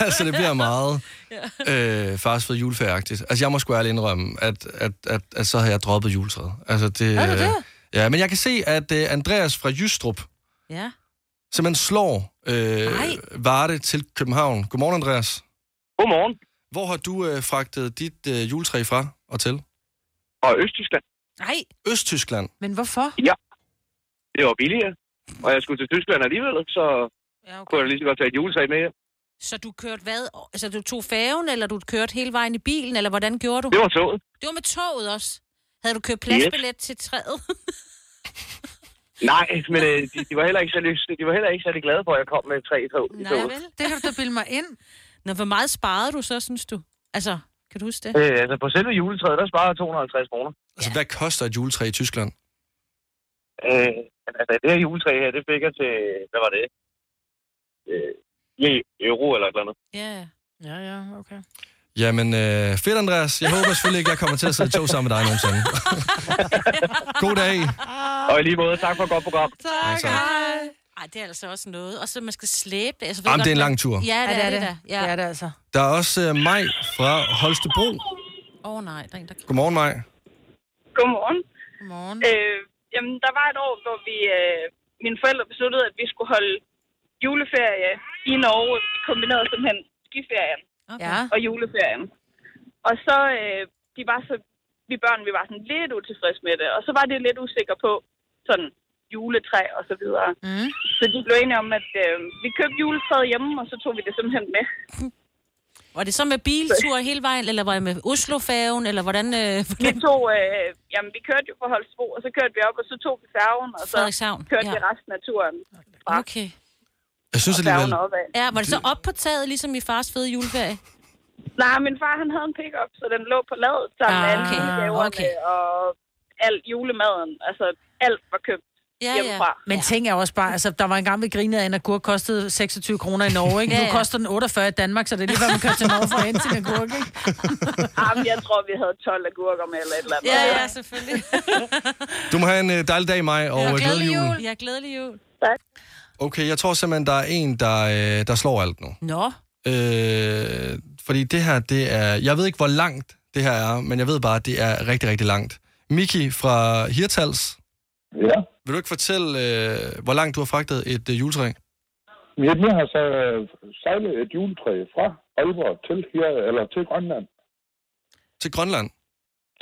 Altså, det bliver meget farsfed julefærd-agtigt. Altså, jeg må sgu ærligt indrømme, at så har jeg droppet juletræet. Altså, det, er det det? Ja, men jeg kan se, at Andreas fra Jystrup simpelthen slår Varde til København. Godmorgen, Andreas. Godmorgen. Hvor har du fragtet dit juletræ fra og til? Og Østtyskland. Nej. Østtyskland? Men hvorfor? Ja, det var billigere. Og jeg skulle til Tyskland alligevel, så kunne jeg lige så godt tage et juletræ med hjem. Så du kørte hvad? Altså du tog færgen, eller du kørte hele vejen i bilen, eller hvordan gjorde du? Det var toget. Det var med toget også? Havde du købt pladsbillet til træet? Nej, men de var heller ikke så lyst. De var heller ikke særlig glade for, at jeg kom med et træ i toget. Nej vel, det har du bildet mig ind. Nå, hvor meget sparede du så, synes du? Altså, kan du huske det? Altså på selve juletræet, der sparede 250 kroner. Altså hvad koster et juletræ i Tyskland? Altså, det her juletræ her, det fik jeg til, hvad var det? Euro eller et eller andet. Ja, okay. Jamen, fedt, Andreas. Jeg håber selvfølgelig ikke, jeg kommer til at sidde i tog sammen med dig nogensinde. God dag. Og i lige måde, tak for et godt program. Tak, hej. Ej, det er altså også noget. Og så man skal slæbe det. Altså, jamen, det er en lang tur. Ja, det er det. Ja. Det er det altså. Der er også Maj fra Holstebro. Nej, der er en, der... Godmorgen, Maj. Godmorgen. Jamen, der var et år, hvor vi, mine forældre besluttede, at vi skulle holde juleferie i Norge. Vi kombinerede simpelthen skiferien og juleferien. Og så, vi børn, vi var sådan lidt utilfredse med det. Og så var det lidt usikre på sådan juletræ og så videre. Mm. Så de blev enige om, at vi købte juletræet hjemme, og så tog vi det simpelthen med. Var det så med biltur hele vejen, eller var det med Oslo-færgen, eller hvordan... Jamen, vi kørte jo fra Holstebro, og så kørte vi op, og så tog vi færgen, og så kørte vi resten af turen. Okay. Jeg synes, og færgen opad. Ja, var det så op på taget, ligesom i fars fede juleferie? Nej, min far, han havde en pick-up, så den lå på ladet sammen med alle julegaverne, og alt julemaden, altså alt var købt. Ja. Men tænk også bare, altså der var engang vi grinede af, en agurk kostede 26 kroner i Norge, ikke? Nu koster den 48 i Danmark, så det er lige hvad man kører til Norge for at hente en agurk, ikke? Jamen, jeg tror, vi havde 12 agurker med eller andet. Ja, selvfølgelig. Du må have en dejlig dag, Maj, og glædelig jul. Ja, glædelig jul. Tak. Okay, jeg tror simpelthen, der er en, der slår alt nu. Nå. Fordi det her, det er... Jeg ved ikke, hvor langt det her er, men jeg ved bare, at det er rigtig, rigtig langt. Miki fra Hirtals. Ja. Vil du ikke fortælle, hvor langt du har fragtet et juletræ? Jeg har så sejlet et juletræ fra Aalborg til Grønland. Til Grønland?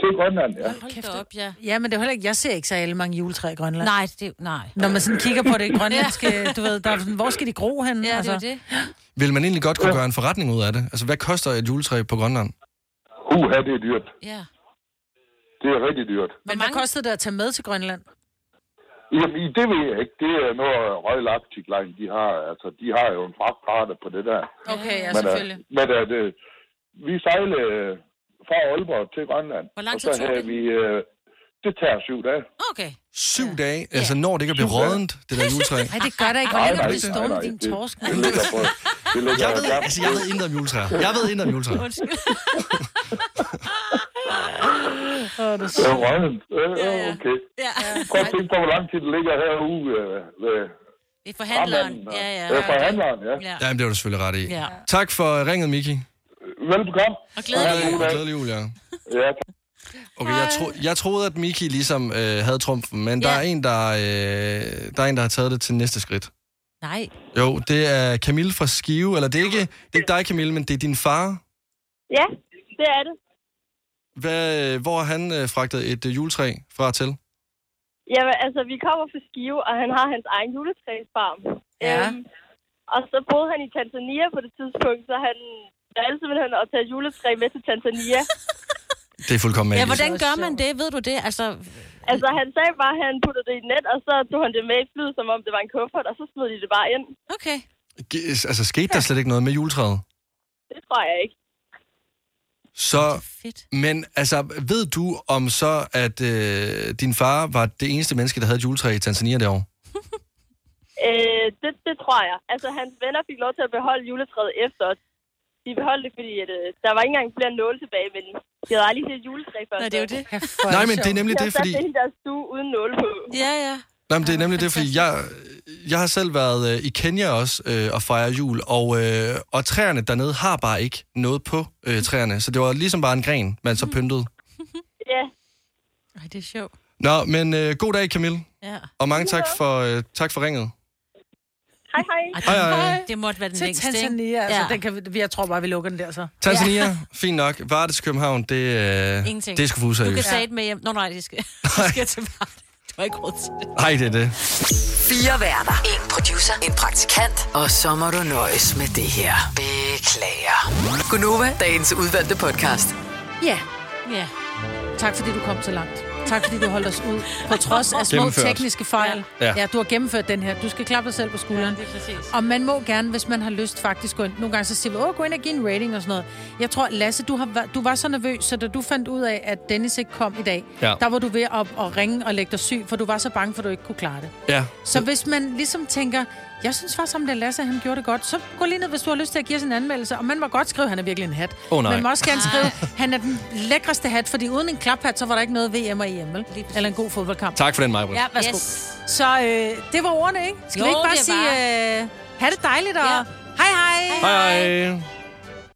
Til Grønland, ja. Hold op, ja. Ja, men det er heller ikke, jeg ser ikke så alle mange juletræer i Grønland. Nej, det er nej. Når man sådan kigger på det grønlandske, du ved, der er sådan, hvor skal de gro hen? Ja, altså. Det er det. Vil man egentlig godt kunne gøre en forretning ud af det? Altså, hvad koster et juletræ på Grønland? Det er dyrt. Ja. Det er rigtig dyrt. Men hvad kostede det at tage med til Grønland? Jamen, det ved jeg ikke. Det er noget, Royal Arctic Line, de har jo en fragtrate på det der. Okay, ja, selvfølgelig. Men vi sejlede fra Aalborg til Grønland. Hvor lang tid tog det? Det tager 7 dage. Okay. 7 dage? Altså, når det ikke bliver rådent, det der juletræ? Nej, det gør der ikke. Hvordan er det stående, din torsk? Det ligger på. Jeg ved intet om juletræer. Det er røgnet. Okay. Prøv at tænke på, hvor lang tid det ligger herude ved forhandleren. Ja. Jamen, det var du selvfølgelig ret i. Ja. Tak for ringet, Miki. Velbekomme. Og glædelig jul. Ja, tak. Okay, jeg troede, at Miki ligesom havde trumfen, men der er en, der har taget det til næste skridt. Nej. Jo, det er Camille fra Skive, eller det er ikke dig, Camille, men det er din far. Ja, det er det. Hvor han fragtet et juletræ fra til? Jamen, altså, vi kommer fra Skive, og han har hans egen juletræsfarm. Ja. Og så boede han i Tanzania på det tidspunkt, så han valgte simpelthen at tage juletræ med til Tanzania. Det er fuldkommen magisk. Ja, hvordan gør man det? Ved du det? Altså, han sagde bare, at han puttede det i net, og så tog han det med i flyet, som om det var en kuffert, og så smed de det bare ind. Okay. Altså, skete der slet ikke noget med juletræet? Det tror jeg ikke. Så, men altså, ved du om så, at din far var det eneste menneske, der havde et juletræ i Tanzania det år? Det tror jeg. Altså, hans venner fik lov til at beholde juletræet efter os. de beholdt det, fordi at, der var ikke engang flere nåle tilbage, men de havde aldrig set juletræ før. Nej, det er jo det. Nej, men det er nemlig det, fordi... Jeg satte deres stue uden nåle på. Ja, ja. Nej, men det er nemlig det, fordi jeg har selv været i Kenya også og fejre jul, og træerne dernede har bare ikke noget på træerne, så det var ligesom bare en gren, man så pyntede. Ja. Ej, det er sjovt. Nå, men god dag, Camille. Ja. Og mange tak for ringet. Hej, hej. Hej. Det måtte være den længste, ikke? Til Tanzania, altså. Ja. Den kan vi, jeg tror bare, vi lukker den der, så. Tanzania, ja. Fint nok. Varde til København, det er sgu for useriøst. Du kan tage det med hjem. Nå, nej, det skal til Varde. Du har ikke råd til det. Nej, det er det. 4 værter. 1 producer. 1 praktikant. Og så må du nøjes med det her. Beklager. Konova, dagens udvalgte podcast. Ja. Ja. Tak, fordi du kom så langt. Tak, fordi du holdt os ud. På trods af små tekniske fejl. Ja. Ja, du har gennemført den her. Du skal klappe dig selv på skulderen. Ja, og man må gerne, hvis man har lyst, faktisk gå ind. Nogle gange så siger vi, gå ind og give en rating og sådan noget. Jeg tror, Lasse, du var så nervøs, så da du fandt ud af, at Dennis ikke kom i dag, der var du ved at ringe og lægge dig syg, for du var så bange, for du ikke kunne klare det. Ja. Så hvis man ligesom tænker, jeg synes faktisk, at Lasse, han gjorde det godt, så gå lige ned, hvis du har lyst til at give os en anmeldelse. Og man må godt skrive, at han er virkelig en hat. Man må også gerne skrive, at han er den lækreste hat, fordi uden en klaphat, så var der ikke noget VM og EM, eller en god fodboldkamp. Tak for den, Majbrit. Ja, værsgo. Yes. Så det var ordene, ikke? Skal vi ikke bare sige, ha' det dejligt, og hej hej! Hej hej!